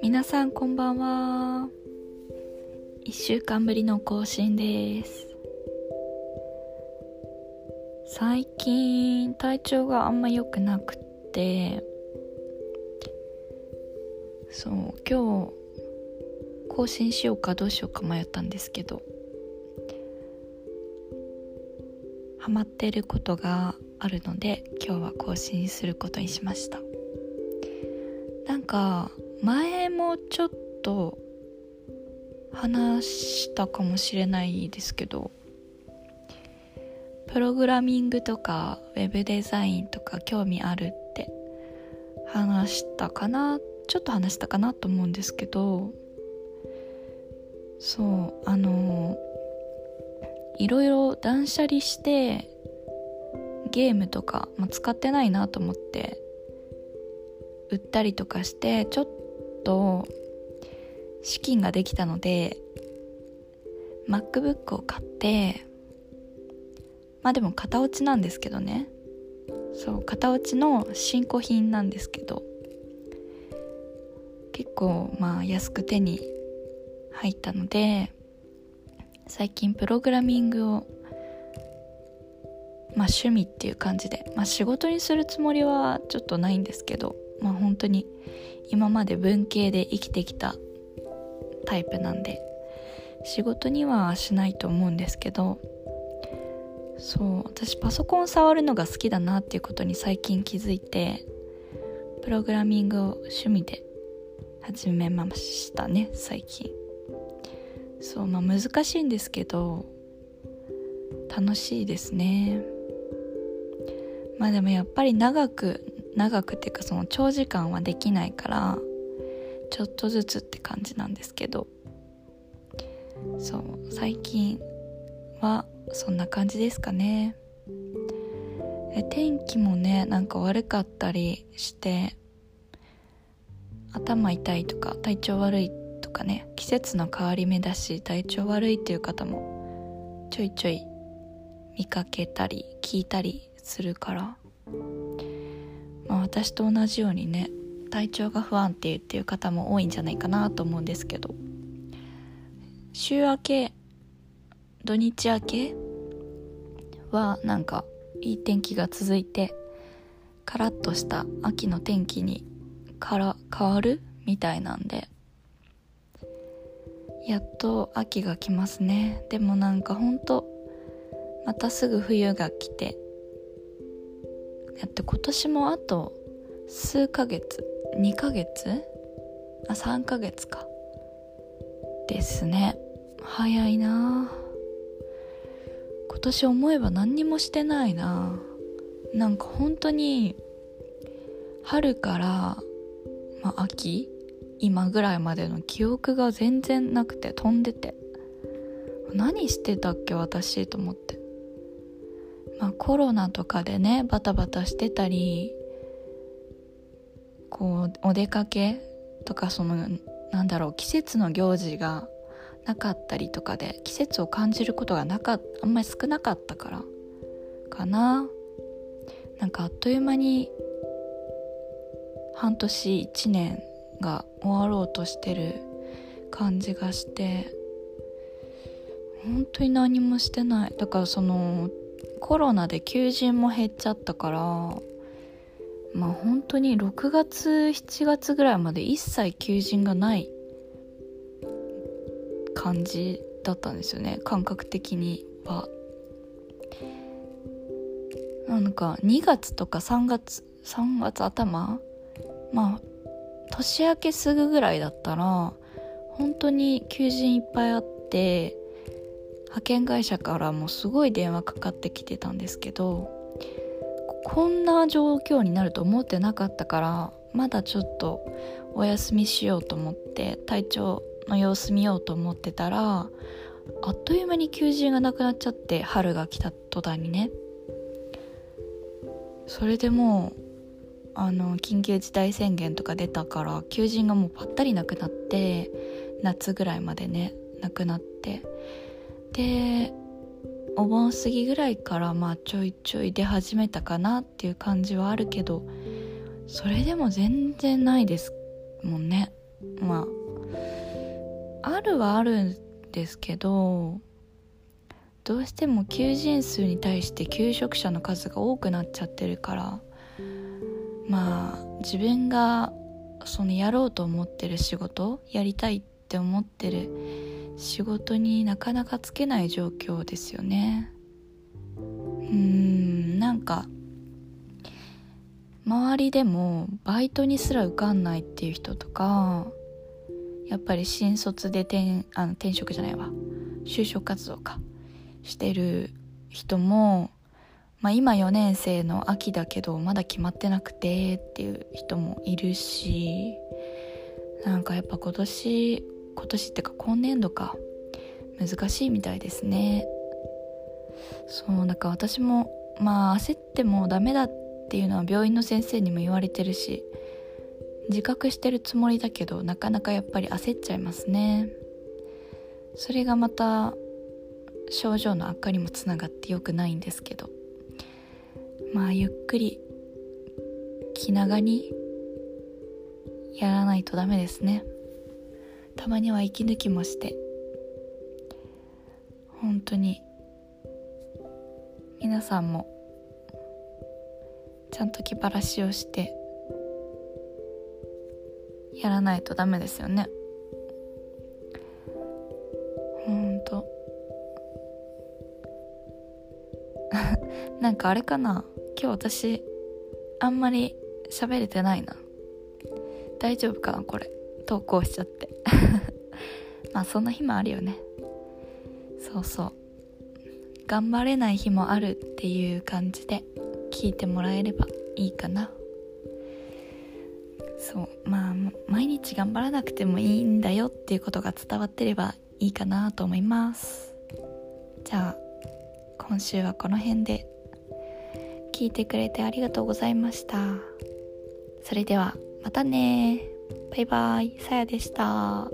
皆さんこんばんは。1週間ぶりの更新です。最近体調があんま良くなくて、今日更新しようかどうしようか迷ったんですけど、ハマっていることがあるので今日は更新することにしました。なんか前もちょっと話したかもしれないですけど、プログラミングとかウェブデザインとか興味あるって話したかなと思うんですけど、いろいろ断捨離してゲームとか、使ってないなと思って売ったりとかして、ちょっと資金ができたので MacBook を買って、でも型落ちなんですけどね、型落ちの新古品なんですけど、結構安く手に入ったので、最近プログラミングを趣味っていう感じで、仕事にするつもりはちょっとないんですけど、本当に今まで文系で生きてきたタイプなんで仕事にはしないと思うんですけど、私パソコン触るのが好きだなっていうことに最近気づいて、プログラミングを趣味で始めましたね最近。難しいんですけど楽しいですね。でもやっぱり長くっていうか、長時間はできないからちょっとずつって感じなんですけど、最近はそんな感じですかね。天気もね、悪かったりして頭痛いとか体調悪いとかね、季節の変わり目だし体調悪いっていう方もちょいちょい見かけたり聞いたりするから、私と同じようにね、体調が不安定っていう方も多いんじゃないかなと思うんですけど、週明け土日明けはいい天気が続いて、カラッとした秋の天気に変わるみたいなんで、やっと秋が来ますね。でも本当またすぐ冬が来て、今年もあと数ヶ月、2ヶ月？3ヶ月かですね。早いな。今年思えば何にもしてないな。本当に春から、秋今ぐらいまでの記憶が全然なくて、飛んでて、何してたっけ私と思って。コロナとかでねバタバタしてたり、お出かけとか季節の行事がなかったりとかで、季節を感じることがあんまり少なかったからかな。あっという間に半年1年が終わろうとしてる感じがして、本当に何もしてない。だからコロナで求人も減っちゃったから、本当に6月7月ぐらいまで一切求人がない感じだったんですよね、感覚的には。2月とか3月頭、年明けすぐぐらいだったら本当に求人いっぱいあって、派遣会社からもすごい電話かかってきてたんですけど、こんな状況になると思ってなかったから、まだちょっとお休みしようと思って体調の様子見ようと思ってたら、あっという間に求人がなくなっちゃって、春が来た途端にね。それでもう緊急事態宣言とか出たから求人がもうぱったりなくなって、夏ぐらいまでねなくなって、でお盆過ぎぐらいからちょいちょい出始めたかなっていう感じはあるけど、それでも全然ないですもんね。あるはあるんですけど、どうしても求人数に対して求職者の数が多くなっちゃってるから、自分がそのやろうと思ってる仕事、やりたいって思ってる仕事になかなかつけない状況ですよね。周りでもバイトにすら受かんないっていう人とか、やっぱり新卒で就職活動してる人も、今4年生の秋だけどまだ決まってなくてっていう人もいるし、やっぱ今年ってか今年度難しいみたいですね。私も焦ってもダメだっていうのは病院の先生にも言われてるし、自覚してるつもりだけど、なかなかやっぱり焦っちゃいますね。それがまた症状の悪化にもつながって良くないんですけど、ゆっくり気長にやらないとダメですね。たまには息抜きもして、本当に皆さんもちゃんと気晴らしをしてやらないとダメですよね。本当あれかな、今日私あんまり喋れてないな。大丈夫かなこれ、投稿しちゃってそんな日もあるよね。頑張れない日もあるっていう感じで聞いてもらえればいいかな。毎日頑張らなくてもいいんだよっていうことが伝わってればいいかなと思います。じゃあ今週はこの辺で。聞いてくれてありがとうございました。それではまたね。バイバイ。さやでした。